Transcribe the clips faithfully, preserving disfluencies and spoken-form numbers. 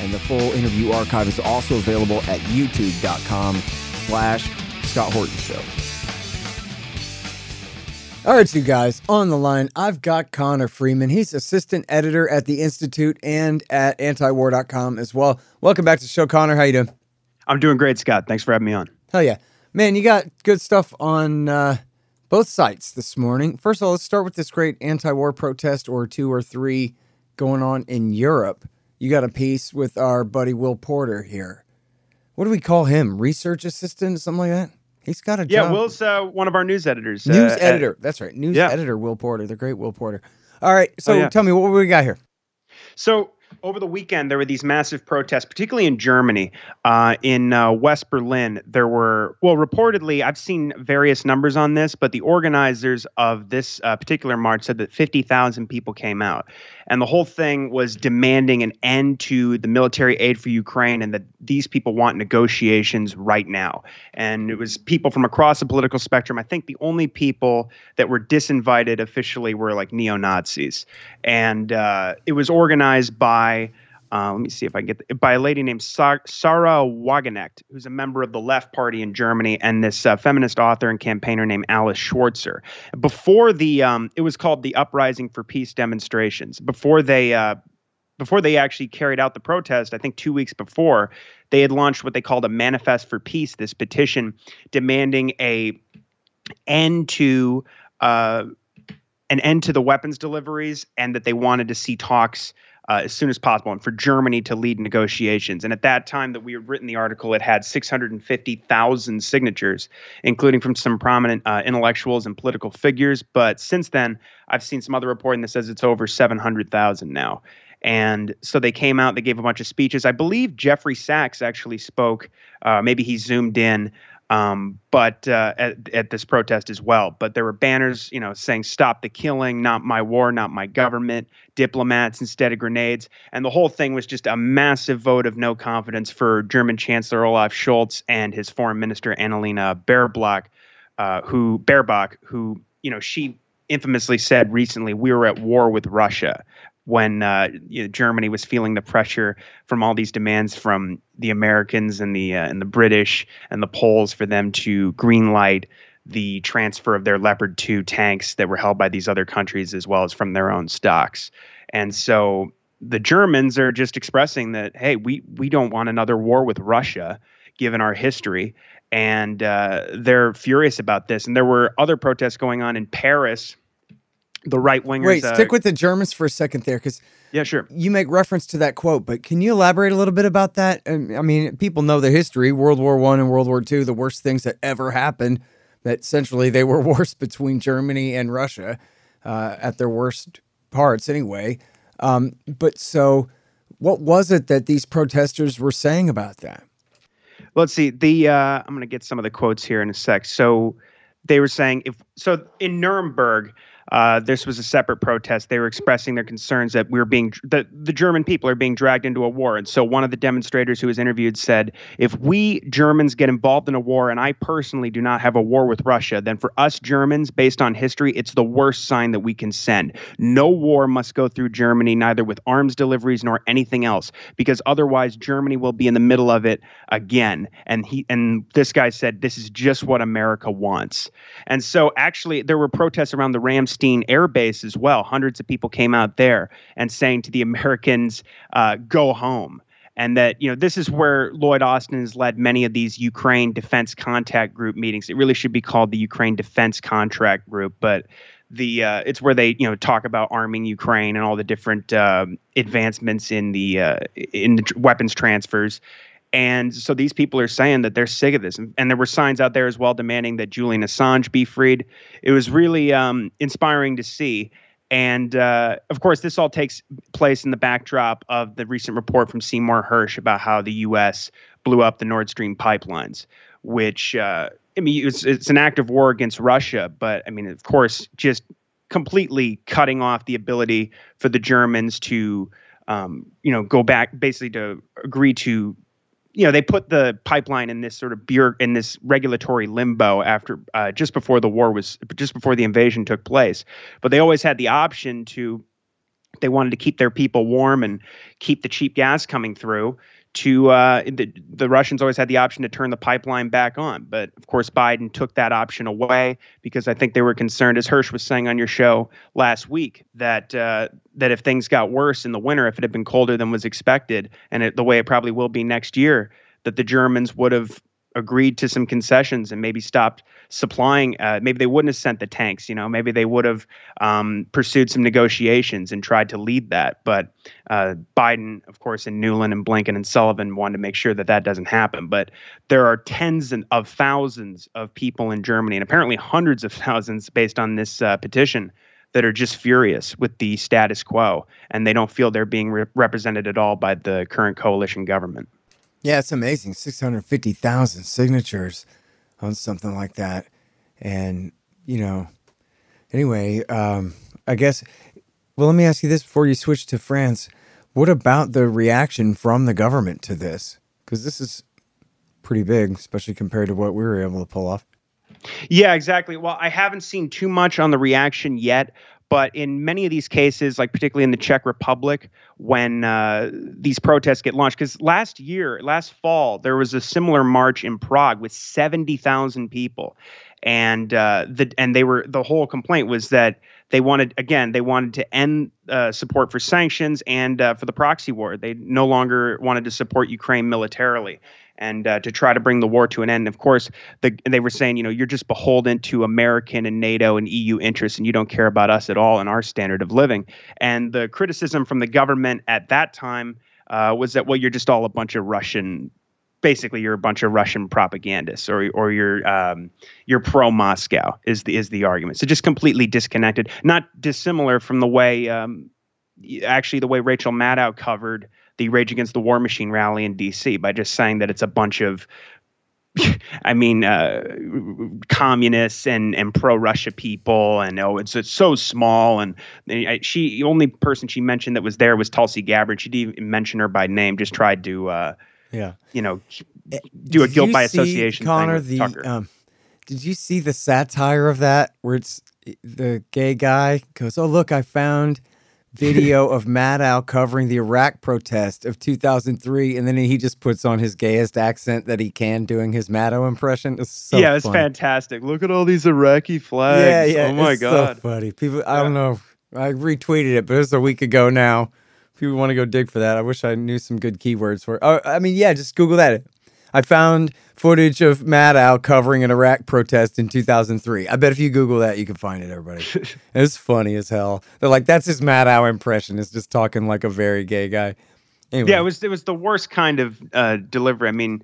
and the full interview archive is also available at youtube dot com slash Scott Horton Show. All right, you guys, on the line, I've got Connor Freeman. He's assistant editor at the Institute and at antiwar dot com as well. Welcome back to the show, Connor. How you doing? I'm doing great, Scott. Thanks for having me on. Hell yeah. Man, you got good stuff on uh, both sites this morning. First of all, let's start with this great anti-war protest or two or three going on in Europe. You got a piece with our buddy Will Porter here. What do we call him? Research assistant, something like that? He's got a job. Yeah, Will's uh, one of our news editors. News uh, editor. At, that's right. News yeah. editor, Will Porter. The great Will Porter. All right. So oh, yeah. tell me, what we got here? So over the weekend, there were these massive protests, particularly in Germany. Uh, in uh, West Berlin, there were, well, reportedly, I've seen various numbers on this, but the organizers of this uh, particular march said that fifty thousand people came out. And the whole thing was demanding an end to the military aid for Ukraine and that these people want negotiations right now. And it was people from across the political spectrum. I think the only people that were disinvited officially were like neo-Nazis. And uh, it was organized by, uh, let me see if I can get, the, by a lady named Sarah Wagenknecht, who's a member of the Left Party in Germany, and this uh, feminist author and campaigner named Alice Schwarzer. Before the, um, it was called the Uprising for Peace demonstrations. Before they, uh, before they actually carried out the protest, I think two weeks before, they had launched what they called a Manifest for Peace, this petition demanding a end to, uh, an end to the weapons deliveries, and that they wanted to see talks Uh, as soon as possible, and for Germany to lead negotiations. And at that time that we had written the article, it had six hundred fifty thousand signatures, including from some prominent uh, intellectuals and political figures. But since then, I've seen some other reporting that says it's over seven hundred thousand now. And so they came out, they gave a bunch of speeches. I believe Jeffrey Sachs actually spoke, uh, maybe he zoomed in, Um, but uh, at, at this protest as well. But there were banners, you know, saying "Stop the killing," "Not my war," "Not my government," "Diplomats instead of grenades," and the whole thing was just a massive vote of no confidence for German Chancellor Olaf Scholz and his Foreign Minister Annalena Baerbock, uh, who Baerbock, who you know, she infamously said recently, "We were at war with Russia." When uh, you know, Germany was feeling the pressure from all these demands from the Americans and the uh, and the British and the Poles for them to greenlight the transfer of their Leopard two tanks that were held by these other countries as well as from their own stocks. And so the Germans are just expressing that, hey, we, we don't want another war with Russia, given our history. And uh, they're furious about this. And there were other protests going on in Paris. The right wingers. Wait, stick uh, with the Germans for a second there, because yeah, sure. You make reference to that quote, but can you elaborate a little bit about that? I mean, people know their history: World War One and World War Two, the worst things that ever happened. That essentially they were wars between Germany and Russia, uh, at their worst parts, anyway. Um, but so, what was it that these protesters were saying about that? Well, let's see. The uh, I'm going to get some of the quotes here in a sec. So they were saying, if so, in Nuremberg. Uh, this was a separate protest. They were expressing their concerns that we were being that the German people are being dragged into a war. And so one of the demonstrators who was interviewed said, if we Germans get involved in a war, and I personally do not have a war with Russia, then for us Germans, based on history, it's the worst sign that we can send. No war must go through Germany, neither with arms deliveries nor anything else, because otherwise Germany will be in the middle of it again. And he and this guy said, this is just what America wants. And so actually there were protests around the Ramstein Air Base as well. Hundreds of people came out there and saying to the Americans, uh, go home. And that, you know, this is where Lloyd Austin has led many of these Ukraine Defense Contact Group meetings. It really should be called the Ukraine Defense Contract Group, but the uh, it's where they, you know, talk about arming Ukraine and all the different uh, advancements in the uh, in the weapons transfers. And so these people are saying that they're sick of this. And there were signs out there as well demanding that Julian Assange be freed. It was really um, inspiring to see. And, uh, of course, this all takes place in the backdrop of the recent report from Seymour Hersh about how the U S blew up the Nord Stream pipelines, which, uh, I mean, it's, it's an act of war against Russia. But, I mean, of course, just completely cutting off the ability for the Germans to, um, you know, go back, basically to agree to, you know, they put the pipeline in this sort of beer in this regulatory limbo after uh, just before the war was just before the invasion took place. But they always had the option to, they wanted to keep their people warm and keep the cheap gas coming through to uh, the, the Russians always had the option to turn the pipeline back on. But of course, Biden took that option away because I think they were concerned, as Hirsch was saying on your show last week, that uh, that if things got worse in the winter, if it had been colder than was expected, and it, the way it probably will be next year, that the Germans would have agreed to some concessions and maybe stopped supplying. Uh, maybe they wouldn't have sent the tanks, you know, maybe they would have um, pursued some negotiations and tried to lead that. But uh, Biden, of course, and Nuland and Blinken and Sullivan wanted to make sure that that doesn't happen. But there are tens of thousands of people in Germany, and apparently hundreds of thousands based on this uh, petition, that are just furious with the status quo. And they don't feel they're being re- represented at all by the current coalition government. Yeah, it's amazing. six hundred fifty thousand signatures on something like that. And, you know, anyway, um, I guess, well, let me ask you this before you switch to France. What about the reaction from the government to this? Because this is pretty big, especially compared to what we were able to pull off. Yeah, exactly. Well, I haven't seen too much on the reaction yet. But in many of these cases, like particularly in the Czech Republic, when uh, these protests get launched, because last year, last fall, there was a similar march in Prague with seventy thousand people. And uh, the and they were the whole complaint was that they wanted, again, they wanted to end uh, support for sanctions and uh, for the proxy war. They no longer wanted to support Ukraine militarily and uh, to try to bring the war to an end. Of course, the, they were saying, you know, you're just beholden to American and NATO and E U interests, and you don't care about us at all and our standard of living. And the criticism from the government at that time uh, was that, well, you're just all a bunch of Russian, basically you're a bunch of Russian propagandists, or or you're um, you're pro-Moscow is the is the argument. So just completely disconnected, not dissimilar from the way, um, actually the way Rachel Maddow covered the Rage Against the War Machine rally in D C by just saying that it's a bunch of, I mean, uh, communists and, and pro-Russia people, and oh, it's it's so small. And, and I, she, the only person she mentioned that was there was Tulsi Gabbard. She didn't even mention her by name. Just tried to, uh, yeah, you know, do a did guilt by association. Connor, thing with the um, did you see the satire of that where it's the gay guy goes, "Oh look, I found video of Maddow covering the Iraq protest of two thousand three," and then he just puts on his gayest accent that he can, doing his Maddow impression. It's so yeah, it's fantastic. Look at all these Iraqi flags. Yeah, yeah, oh my it's god, so funny. People, yeah. I don't know. I retweeted it, but it was a week ago now. People want to go dig for that. I wish I knew some good keywords for it. Oh, I mean, yeah, just Google that. I found footage of Maddow covering an Iraq protest in two thousand three. I bet if you Google that, you can find it, everybody. It's funny as hell. They're like, that's his Maddow impression. It's just talking like a very gay guy. Anyway. Yeah, it was it was the worst kind of uh, delivery. I mean,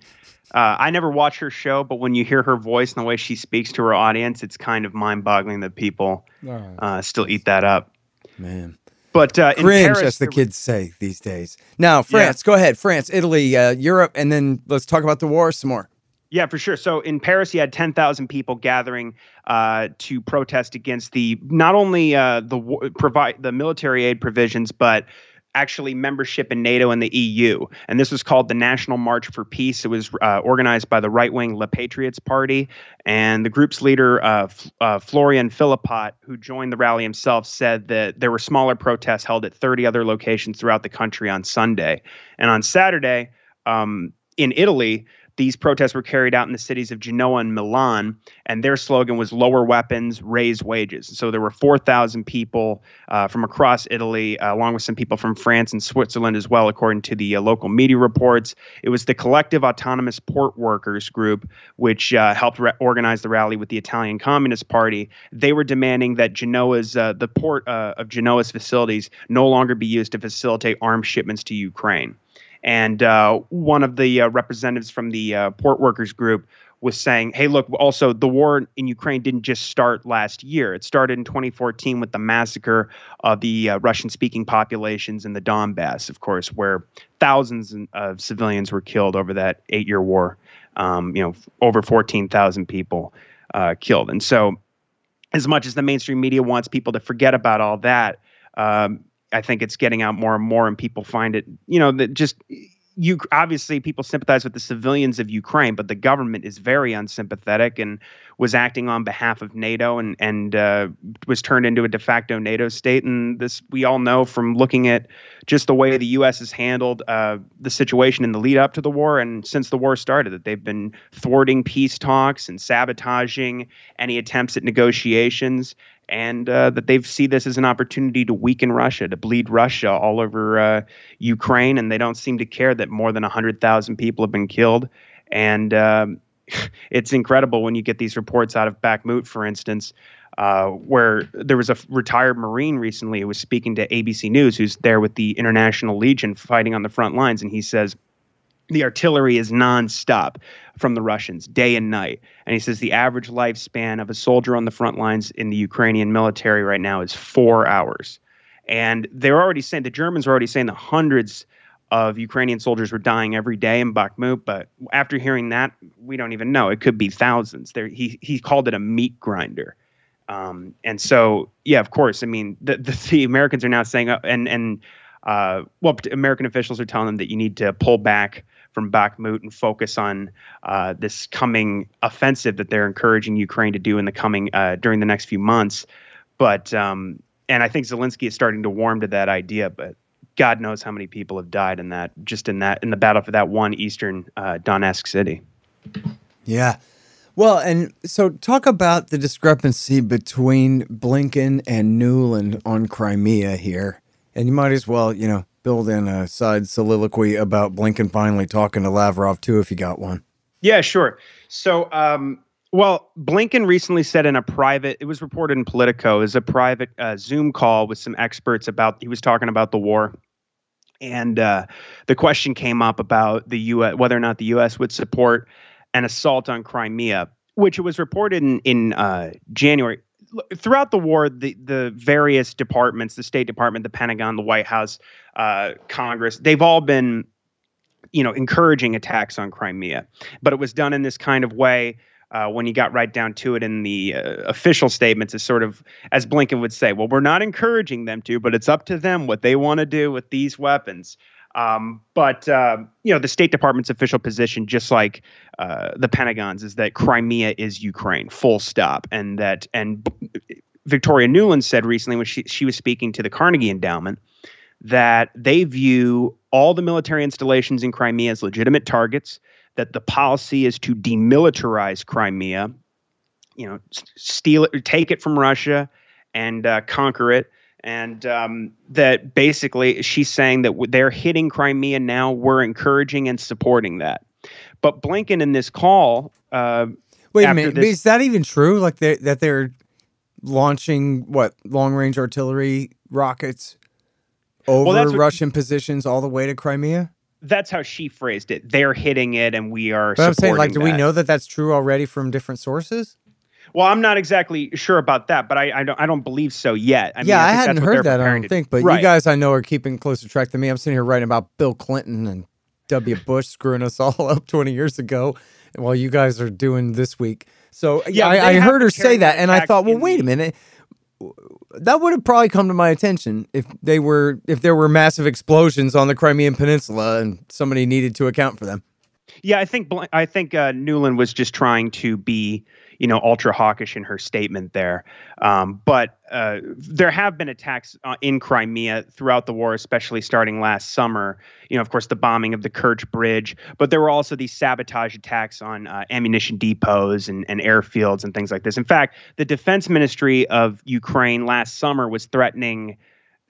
uh, I never watch her show, but when you hear her voice and the way she speaks to her audience, it's kind of mind-boggling that people oh. uh, still eat that up. Man. But uh, in cringe, Paris, as the kids say these days. Now, France, yeah. Go ahead. France, Italy, uh, Europe, and then let's talk about the war some more. Yeah, for sure. So in Paris, you had ten thousand people gathering uh, to protest against the not only uh, the war, provide the military aid provisions, but actually membership in NATO and the E U. And this was called the National March for Peace. It was uh, organized by the right-wing Les Patriotes party. And the group's leader, uh, F- uh, Florian Philippot, who joined the rally himself, said that there were smaller protests held at thirty other locations throughout the country on Sunday. And on Saturday, um, in Italy, these protests were carried out in the cities of Genoa and Milan, and their slogan was "Lower weapons, raise wages." So there were four thousand people uh, from across Italy, uh, along with some people from France and Switzerland as well, according to the uh, local media reports. It was the Collective Autonomous Port Workers Group, which uh, helped re- organize the rally with the Italian Communist Party. They were demanding that Genoa's, uh, the port uh, of Genoa's facilities no longer be used to facilitate arms shipments to Ukraine. And uh, one of the uh, representatives from the uh, port workers group was saying, hey, look, also the war in Ukraine didn't just start last year. It started in twenty fourteen with the massacre of the uh, Russian-speaking populations in the Donbass, of course, where thousands of civilians were killed over that eight-year war, um, you know, over fourteen thousand people uh, killed. And so as much as the mainstream media wants people to forget about all that, um, I think it's getting out more and more, and people find it, you know, that just – You obviously people sympathize with the civilians of Ukraine, but the government is very unsympathetic and was acting on behalf of NATO and and uh, was turned into a de facto NATO state. And this we all know from looking at just the way the U S has handled uh, the situation in the lead up to the war and since the war started, that they've been thwarting peace talks and sabotaging any attempts at negotiations. And uh, that they see this as an opportunity to weaken Russia, to bleed Russia all over uh, Ukraine. And they don't seem to care that more than one hundred thousand people have been killed. And um, it's incredible when you get these reports out of Bakhmut, for instance, uh, where there was a retired Marine recently who was speaking to A B C News, who's there with the International Legion fighting on the front lines. And he says, the artillery is nonstop from the Russians, day and night. And he says the average lifespan of a soldier on the front lines in the Ukrainian military right now is four hours. And they're already saying, the Germans are already saying that hundreds of Ukrainian soldiers were dying every day in Bakhmut. But after hearing that, we don't even know. It could be thousands. There, he, he called it a meat grinder. Um, and so, yeah, of course, I mean, the, the, the Americans are now saying, uh, and, and uh, well, American officials are telling them that you need to pull back from Bakhmut and focus on uh, this coming offensive that they're encouraging Ukraine to do in the coming uh, during the next few months. But um, and I think Zelensky is starting to warm to that idea. But God knows how many people have died in that just in that in the battle for that one eastern uh, Donetsk city. Yeah. Well, and so talk about the discrepancy between Blinken and Nuland on Crimea here. And you might as well, you know, build in a side soliloquy about Blinken finally talking to Lavrov, too, if you got one. Yeah, sure. So, um, well, Blinken recently said in a private, it was reported in Politico, is a private uh, Zoom call with some experts about, he was talking about the war. And uh, the question came up about the U S, whether or not the U S would support an assault on Crimea, which it was reported in, in uh, January. Throughout the war, the, the various departments, the State Department, the Pentagon, the White House, uh, Congress, they've all been, you know, encouraging attacks on Crimea. But it was done in this kind of way uh, when you got right down to it in the uh, official statements as sort of, as Blinken would say, well, we're not encouraging them to, but it's up to them what they want to do with these weapons. Um, but, uh, you know, the State Department's official position, just like uh, the Pentagon's, is that Crimea is Ukraine, full stop. And that and Victoria Nuland said recently when she, she was speaking to the Carnegie Endowment that they view all the military installations in Crimea as legitimate targets, that the policy is to demilitarize Crimea, you know, steal it, take it from Russia and uh, conquer it. And um, that basically she's saying that they're hitting Crimea now. We're encouraging and supporting that. But Blinken in this call. Uh, Wait a minute. This, is that even true? Like they're, that they're launching what? Long range artillery rockets over well, Russian what, positions all the way to Crimea? That's how she phrased it. They're hitting it and we are but supporting I'm saying, like, do that. We know that that's true already from different sources? Well, I'm not exactly sure about that, but I, I don't I don't believe so yet. I mean, yeah, I, I hadn't heard that, I don't think, but right. You guys I know are keeping closer track than me. I'm sitting here writing about Bill Clinton and W. Bush screwing us all up twenty years ago while you guys are doing this week. So yeah, yeah I, I heard her say that, and I thought, well, wait a minute. That would have probably come to my attention if they were if there were massive explosions on the Crimean Peninsula and somebody needed to account for them. Yeah, I think I think uh, Nuland was just trying to be, you know, ultra hawkish in her statement there. Um, but uh, there have been attacks uh, in Crimea throughout the war, especially starting last summer. You know, of course, the bombing of the Kerch Bridge, but there were also these sabotage attacks on uh, ammunition depots and, and airfields and things like this. In fact, the Defense Ministry of Ukraine last summer was threatening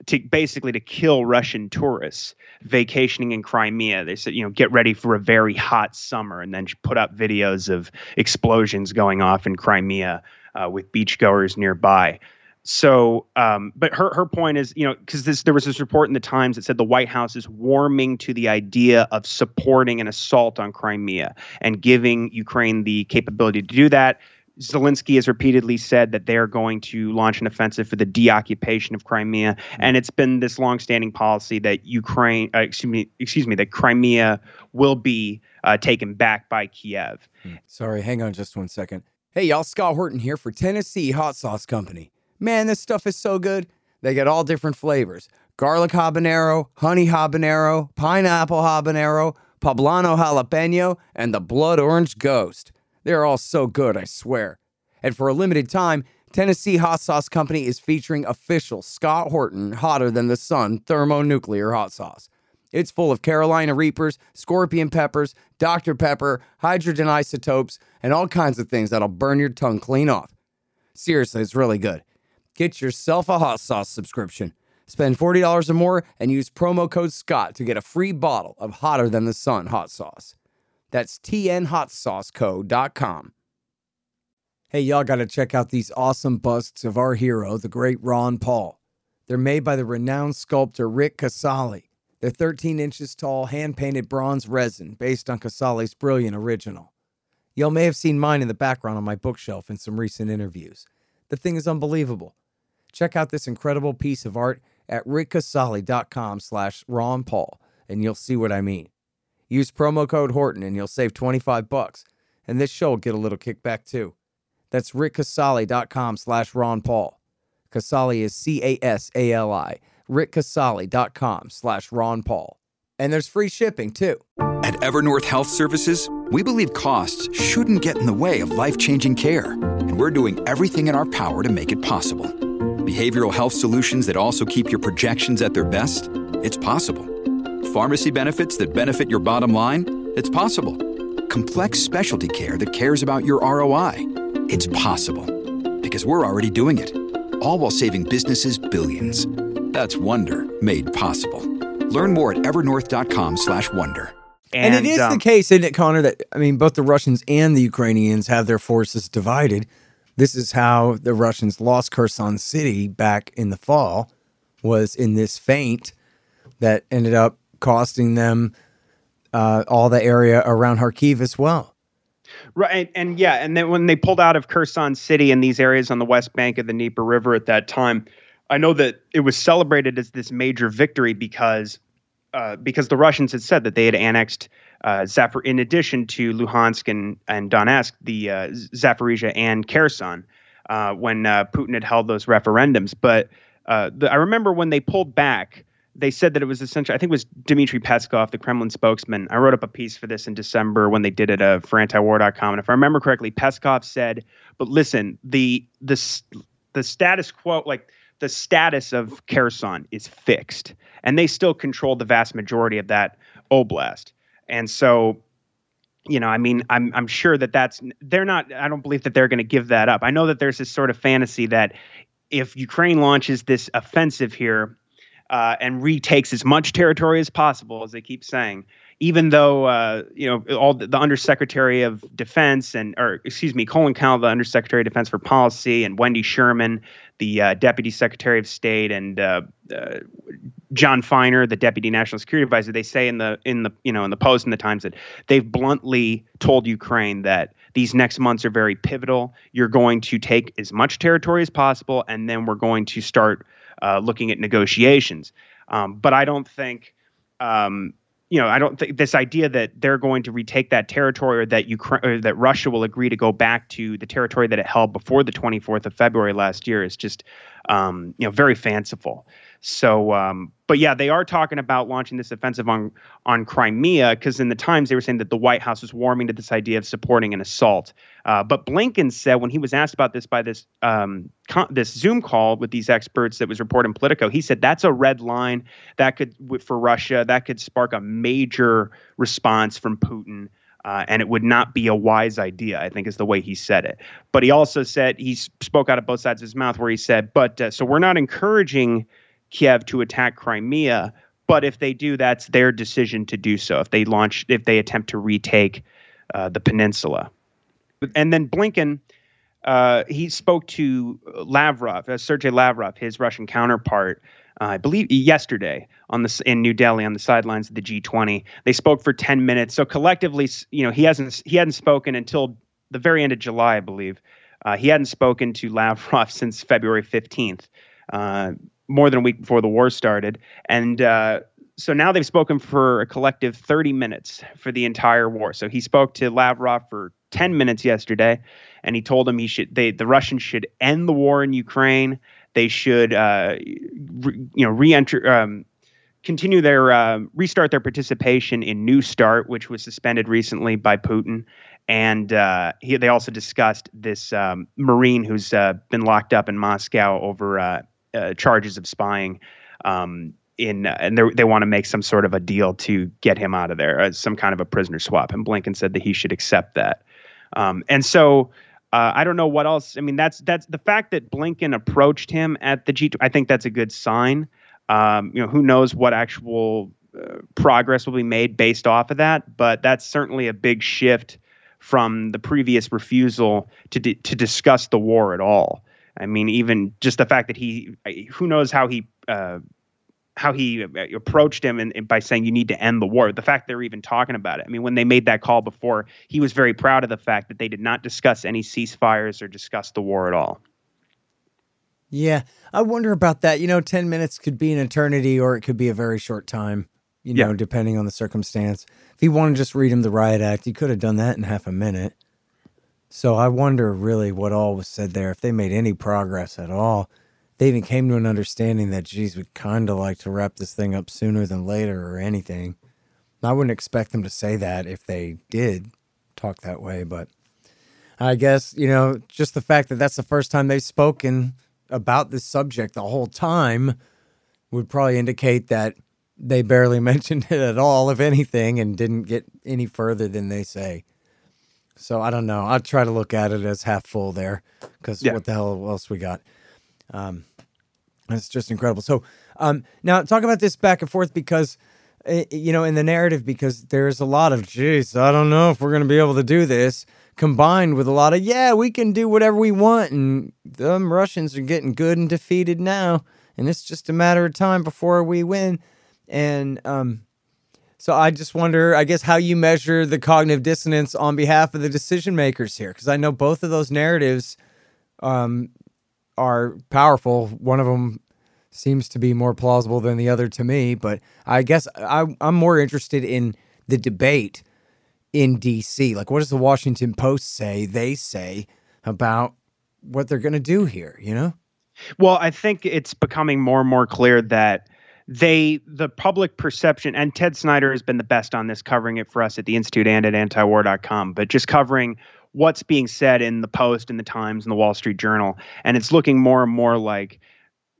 to basically to kill Russian tourists vacationing in Crimea. They said, you know, get ready for a very hot summer, and then put up videos of explosions going off in Crimea uh, with beachgoers nearby. So, um, but her her point is, you know, because this there was this report in the Times that said the White House is warming to the idea of supporting an assault on Crimea and giving Ukraine the capability to do that. Zelensky has repeatedly said that they are going to launch an offensive for the deoccupation of Crimea, and it's been this longstanding policy that Ukraine, uh, excuse me, excuse me, that Crimea will be uh, taken back by Kiev. Sorry, hang on just one second. Hey, y'all, Scott Horton here for Tennessee Hot Sauce Company. Man, this stuff is so good. They got all different flavors: garlic habanero, honey habanero, pineapple habanero, poblano jalapeno, and the blood orange ghost. They're all so good, I swear. And for a limited time, Tennessee Hot Sauce Company is featuring official Scott Horton Hotter Than the Sun thermonuclear hot sauce. It's full of Carolina Reapers, scorpion peppers, Doctor Pepper, hydrogen isotopes, and all kinds of things that'll burn your tongue clean off. Seriously, it's really good. Get yourself a hot sauce subscription. Spend forty dollars or more and use promo code SCOTT to get a free bottle of Hotter Than the Sun hot sauce. That's T N hot sauce co dot com. Hey, y'all got to check out these awesome busts of our hero, the great Ron Paul. They're made by the renowned sculptor Rick Casale. They're thirteen inches tall, hand-painted bronze resin based on Casale's brilliant original. Y'all may have seen mine in the background on my bookshelf in some recent interviews. The thing is unbelievable. Check out this incredible piece of art at rick casale dot com slash Ron Paul, and you'll see what I mean. Use promo code Horton and you'll save twenty-five bucks, and this show will get a little kickback too. That's rick casale dot com slash Ron Paul. Casale is C A S A L I. rick casale dot com slash Ron Paul. And there's free shipping too. At Evernorth Health Services, we believe costs shouldn't get in the way of life-changing care, and we're doing everything in our power to make it possible. Behavioral health solutions that also keep your projections at their best? It's possible. Pharmacy benefits that benefit your bottom line? It's possible. Complex specialty care that cares about your R O I? It's possible. Because we're already doing it. All while saving businesses billions. That's Wonder made possible. Learn more at evernorth.com slash wonder. And, and it is um, the case, isn't it, Connor, that, I mean, both the Russians and the Ukrainians have their forces divided. This is how the Russians lost Kherson City back in the fall, was in this feint that ended up costing them uh, all the area around Kharkiv as well. Right. And, and yeah, and then when they pulled out of Kherson City and these areas on the west bank of the Dnieper River at that time, I know that it was celebrated as this major victory because uh, because the Russians had said that they had annexed uh, Zapor- in addition to Luhansk and, and Donetsk, the uh, Zaporizhia and Kherson uh, when uh, Putin had held those referendums. But uh, the, I remember when they pulled back, they said that it was essentially, I think it was Dmitry Peskov, the Kremlin spokesman. I wrote up a piece for this in December when they did it uh, for antiwar dot com. And if I remember correctly, Peskov said, but listen, the the the status quo, like the status of Kherson is fixed. And they still control the vast majority of that oblast. And so, you know, I mean, I'm I'm sure that that's, they're not, I don't believe that they're going to give that up. I know that there's this sort of fantasy that if Ukraine launches this offensive here, Uh, and retakes as much territory as possible, as they keep saying, even though, uh, you know, all the, the Undersecretary of Defense and, or excuse me, Colin Cowell, the Undersecretary of Defense for Policy, and Wendy Sherman, the uh, Deputy Secretary of State, and uh, uh, John Feiner, the Deputy National Security Advisor, they say in the in the you know in the Post and the Times that they've bluntly told Ukraine that these next months are very pivotal. You're going to take as much territory as possible, and then we're going to start Uh, looking at negotiations. Um, but I don't think, um, you know, I don't think this idea that they're going to retake that territory or that Ukraine or that Russia will agree to go back to the territory that it held before the twenty-fourth of February last year is just, um, you know, very fanciful. So, um, but yeah, they are talking about launching this offensive on on Crimea because in the Times they were saying that the White House was warming to this idea of supporting an assault. Uh, but Blinken said when he was asked about this by this um, con- this Zoom call with these experts that was reported in Politico, he said that's a red line that could for Russia that could spark a major response from Putin, uh, and it would not be a wise idea. I think is the way he said it. But he also said he spoke out of both sides of his mouth where he said, "But uh, so we're not encouraging Kiev to attack Crimea, but if they do, that's their decision to do so. If they launch, if they attempt to retake uh, the peninsula." And then Blinken, uh, he spoke to Lavrov, uh, Sergei Lavrov, his Russian counterpart, uh, I believe yesterday on the in New Delhi on the sidelines of the G twenty. They spoke for ten minutes. So collectively, you know, he hasn't he hadn't spoken until the very end of July, I believe. Uh, he hadn't spoken to Lavrov since February fifteenth, uh, more than a week before the war started. And uh, so now they've spoken for a collective thirty minutes for the entire war. So he spoke to Lavrov for ten minutes yesterday, and he told him he should they the Russians should end the war in Ukraine. They should uh, re, you know re-enter um, continue their uh, restart their participation in New START, which was suspended recently by Putin. And uh, he, they also discussed this um, Marine who's uh, been locked up in Moscow over uh, uh, charges of spying. Um, in uh, and they want to make some sort of a deal to get him out of there, uh, some kind of a prisoner swap. And Blinken said that he should accept that. Um, and so uh, I don't know what else. I mean, that's that's the fact that Blinken approached him at the G twenty. I think that's a good sign. Um, you know, who knows what actual uh, progress will be made based off of that? But that's certainly a big shift from the previous refusal to di- to discuss the war at all. I mean, even just the fact that he, who knows how he uh, how he approached him and, and by saying you need to end the war. The fact they're even talking about it. I mean, when they made that call before, he was very proud of the fact that they did not discuss any ceasefires or discuss the war at all. Yeah, I wonder about that. You know, ten minutes could be an eternity, or it could be a very short time. You know, yeah. Depending on the circumstance. If he wanted to just read him the riot act, he could have done that in half a minute. So I wonder really what all was said there, if they made any progress at all. They even came to an understanding that, geez, we'd kind of like to wrap this thing up sooner than later or anything. I wouldn't expect them to say that if they did talk that way. But I guess, you know, just the fact that that's the first time they've spoken about this subject the whole time would probably indicate that they barely mentioned it at all, if anything, and didn't get any further than they say. So I don't know. I'll try to look at it as half full there, because yeah. What the hell else we got? Um, it's just incredible. So um, now talk about this back and forth, because, uh, you know, in the narrative, because there's a lot of, geez, I don't know if we're going to be able to do this, combined with a lot of, yeah, we can do whatever we want, and the Russians are getting good and defeated now, and it's just a matter of time before we win. And um, so I just wonder, I guess, how you measure the cognitive dissonance on behalf of the decision makers here. Because I know both of those narratives um, are powerful. One of them seems to be more plausible than the other to me. But I guess I, I'm more interested in the debate in D C Like, what does the Washington Post say, they say, about what they're going to do here, you know? Well, I think it's becoming more and more clear that They, the public perception, and Ted Snyder has been the best on this, covering it for us at the Institute and at antiwar dot com, but just covering what's being said in the Post and the Times and the Wall Street Journal. And it's looking more and more like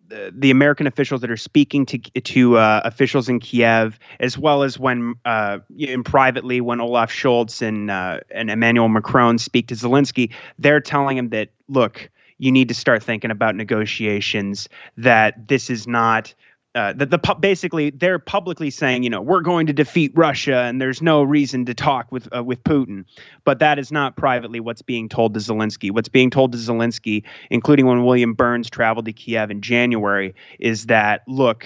the, the American officials that are speaking to to uh, officials in Kiev, as well as when, uh, in privately, when Olaf Scholz and, uh, and Emmanuel Macron speak to Zelensky, they're telling him that, look, you need to start thinking about negotiations, that this is not... Uh, the, the basically, they're publicly saying, you know, we're going to defeat Russia and there's no reason to talk with uh, with Putin. But that is not privately what's being told to Zelensky. What's being told to Zelensky, including when William Burns traveled to Kiev in January, is that, look,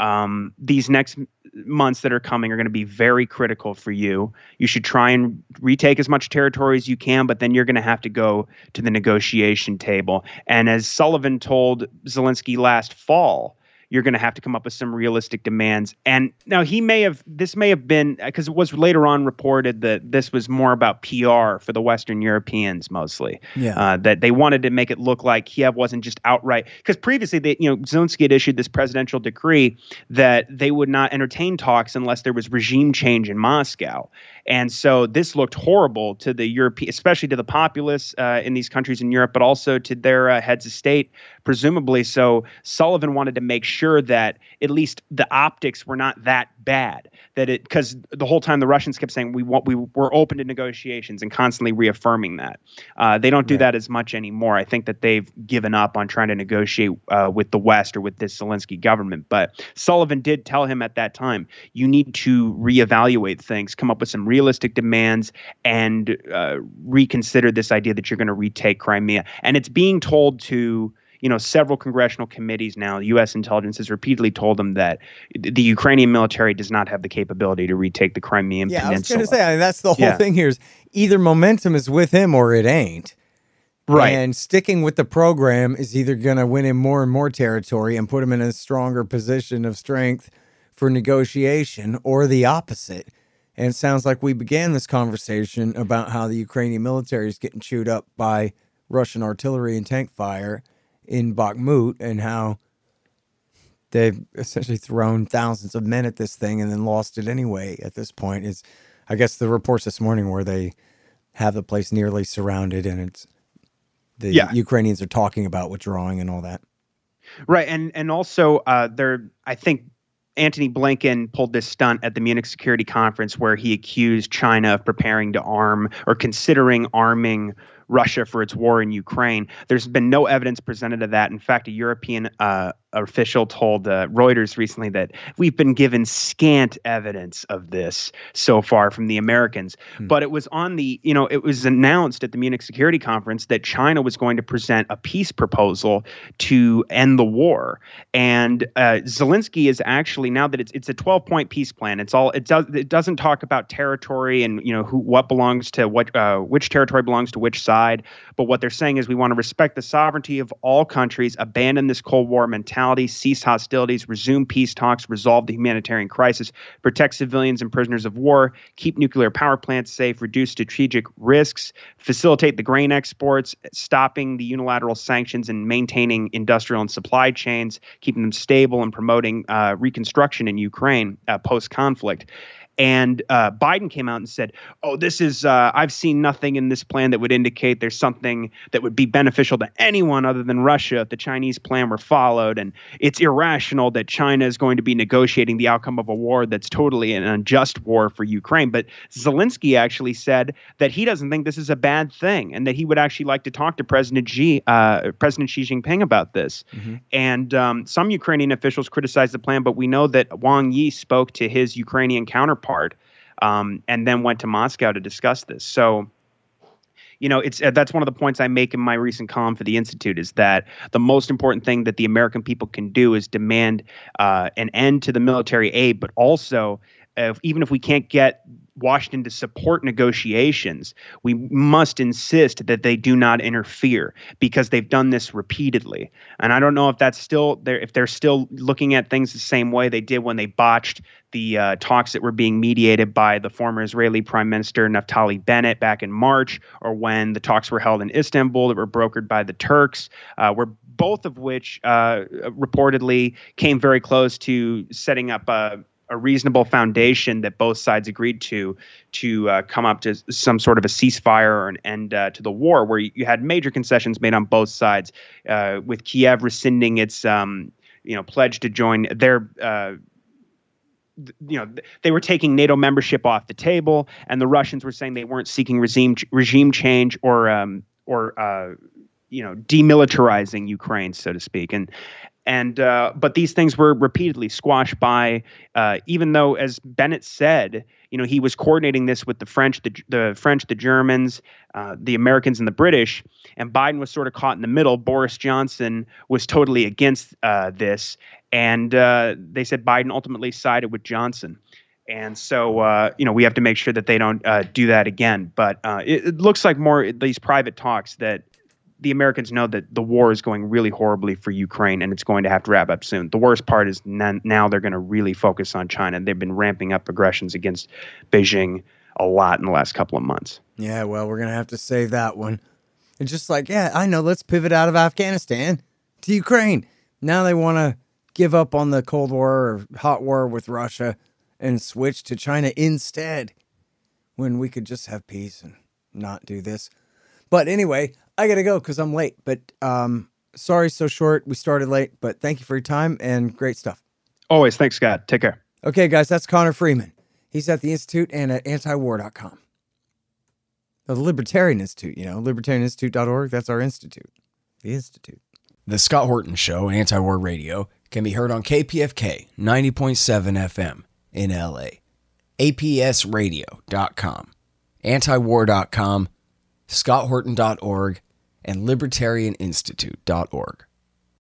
um, these next months that are coming are going to be very critical for you. You should try and retake as much territory as you can, but then you're going to have to go to the negotiation table. And as Sullivan told Zelensky last fall, you're going to have to come up with some realistic demands. And now he may have, this may have been, because it was later on reported that this was more about P R for the Western Europeans mostly. Yeah. Uh, that they wanted to make it look like Kiev wasn't just outright, because previously, they, you know, Zelensky had issued this presidential decree that they would not entertain talks unless there was regime change in Moscow. And so this looked horrible to the European, especially to the populace uh, in these countries in Europe, but also to their uh, heads of state, presumably. So Sullivan wanted to make sure sure that at least the optics were not that bad. That it, because the whole time the Russians kept saying we want, we were open to negotiations and constantly reaffirming that. Uh, they don't do right. that as much anymore. I think that they've given up on trying to negotiate uh, with the West or with this Zelensky government. But Sullivan did tell him at that time, you need to reevaluate things, come up with some realistic demands, and uh, reconsider this idea that you're going to retake Crimea. And it's being told to, you know, several congressional committees now. U S intelligence has repeatedly told them that the Ukrainian military does not have the capability to retake the Crimean yeah, Peninsula. I was going to say, I mean, that's the whole yeah. thing here is either momentum is with him or it ain't. Right. And sticking with the program is either going to win him more and more territory and put him in a stronger position of strength for negotiation, or the opposite. And it sounds like we began this conversation about how the Ukrainian military is getting chewed up by Russian artillery and tank fire in Bakhmut, and how they've essentially thrown thousands of men at this thing and then lost it anyway at this point. Is, I guess the reports this morning where they have the place nearly surrounded, and it's the yeah. Ukrainians are talking about withdrawing and all that. Right. And, and also uh, they're, I think, Anthony Blinken pulled this stunt at the Munich Security Conference where he accused China of preparing to arm or considering arming Russia for its war in Ukraine. There's been no evidence presented of that. In fact, a European uh, official told uh, Reuters recently that we've been given scant evidence of this so far from the Americans. Hmm. But it was on the, you know, it was announced at the Munich Security Conference that China was going to present a peace proposal to end the war. And uh, Zelensky is actually, now that it's it's a twelve-point peace plan, it's all, it does it doesn't talk about territory and, you know, who what belongs to what, uh, which territory belongs to which side. But what they're saying is we want to respect the sovereignty of all countries, abandon this Cold War mentality, cease hostilities, resume peace talks, resolve the humanitarian crisis, protect civilians and prisoners of war, keep nuclear power plants safe, reduce strategic risks, facilitate the grain exports, stopping the unilateral sanctions and maintaining industrial and supply chains, keeping them stable, and promoting uh, reconstruction in Ukraine uh, post-conflict. And uh, Biden came out and said, oh, this is uh, I've seen nothing in this plan that would indicate there's something that would be beneficial to anyone other than Russia if the Chinese plan were followed. And it's irrational that China is going to be negotiating the outcome of a war that's totally an unjust war for Ukraine. But Zelensky actually said that he doesn't think this is a bad thing and that he would actually like to talk to President Xi, uh, President Xi Jinping about this. Mm-hmm. And um, some Ukrainian officials criticized the plan, but we know that Wang Yi spoke to his Ukrainian counterpart. Part, um, and then went to Moscow to discuss this. So, you know, it's uh, that's one of the points I make in my recent column for the Institute, is that the most important thing that the American people can do is demand uh, an end to the military aid, but also, if, even if we can't get Washington to support negotiations, we must insist that they do not interfere, because they've done this repeatedly. And I don't know if that's still there, if they're still looking at things the same way they did when they botched the uh, talks that were being mediated by the former Israeli Prime Minister Naftali Bennett back in March, or when the talks were held in Istanbul that were brokered by the Turks, uh, where both of which uh, reportedly came very close to setting up a a reasonable foundation that both sides agreed to, to uh, come up to some sort of a ceasefire or an end uh, to the war, where you had major concessions made on both sides, uh, with Kiev rescinding its, um, you know, pledge to join their, uh, you know, they were taking NATO membership off the table, and the Russians were saying they weren't seeking regime, regime change or, um, or, uh, you know, demilitarizing Ukraine, so to speak. And, And uh, but these things were repeatedly squashed by, uh, even though, as Bennett said, you know, he was coordinating this with the French, the, the French, the Germans, uh, the Americans, and the British. And Biden was sort of caught in the middle. Boris Johnson was totally against uh, this, and uh, they said Biden ultimately sided with Johnson. And so, uh, you know, we have to make sure that they don't uh, do that again. But uh, it, it looks like more these private talks that the Americans know that the war is going really horribly for Ukraine, and it's going to have to wrap up soon. The worst part is n- now they're going to really focus on China. They've been ramping up aggressions against Beijing a lot in the last couple of months. Yeah, well, we're going to have to save that one. It's just like, yeah, I know, let's pivot out of Afghanistan to Ukraine. Now they want to give up on the Cold War or hot war with Russia and switch to China instead, when we could just have peace and not do this. But anyway, I got to go because I'm late, but um, sorry, so short. We started late, but thank you for your time and great stuff. Always. Thanks, Scott. Take care. Okay, guys, that's Connor Freeman. He's at the Institute and at antiwar dot com. The Libertarian Institute, you know, libertarian institute dot org. That's our institute. The Institute. The Scott Horton Show, Anti-War Radio, can be heard on K P F K ninety point seven F M in L A, A P S radio dot com, antiwar dot com, scott horton dot org, and libertarian institute dot org.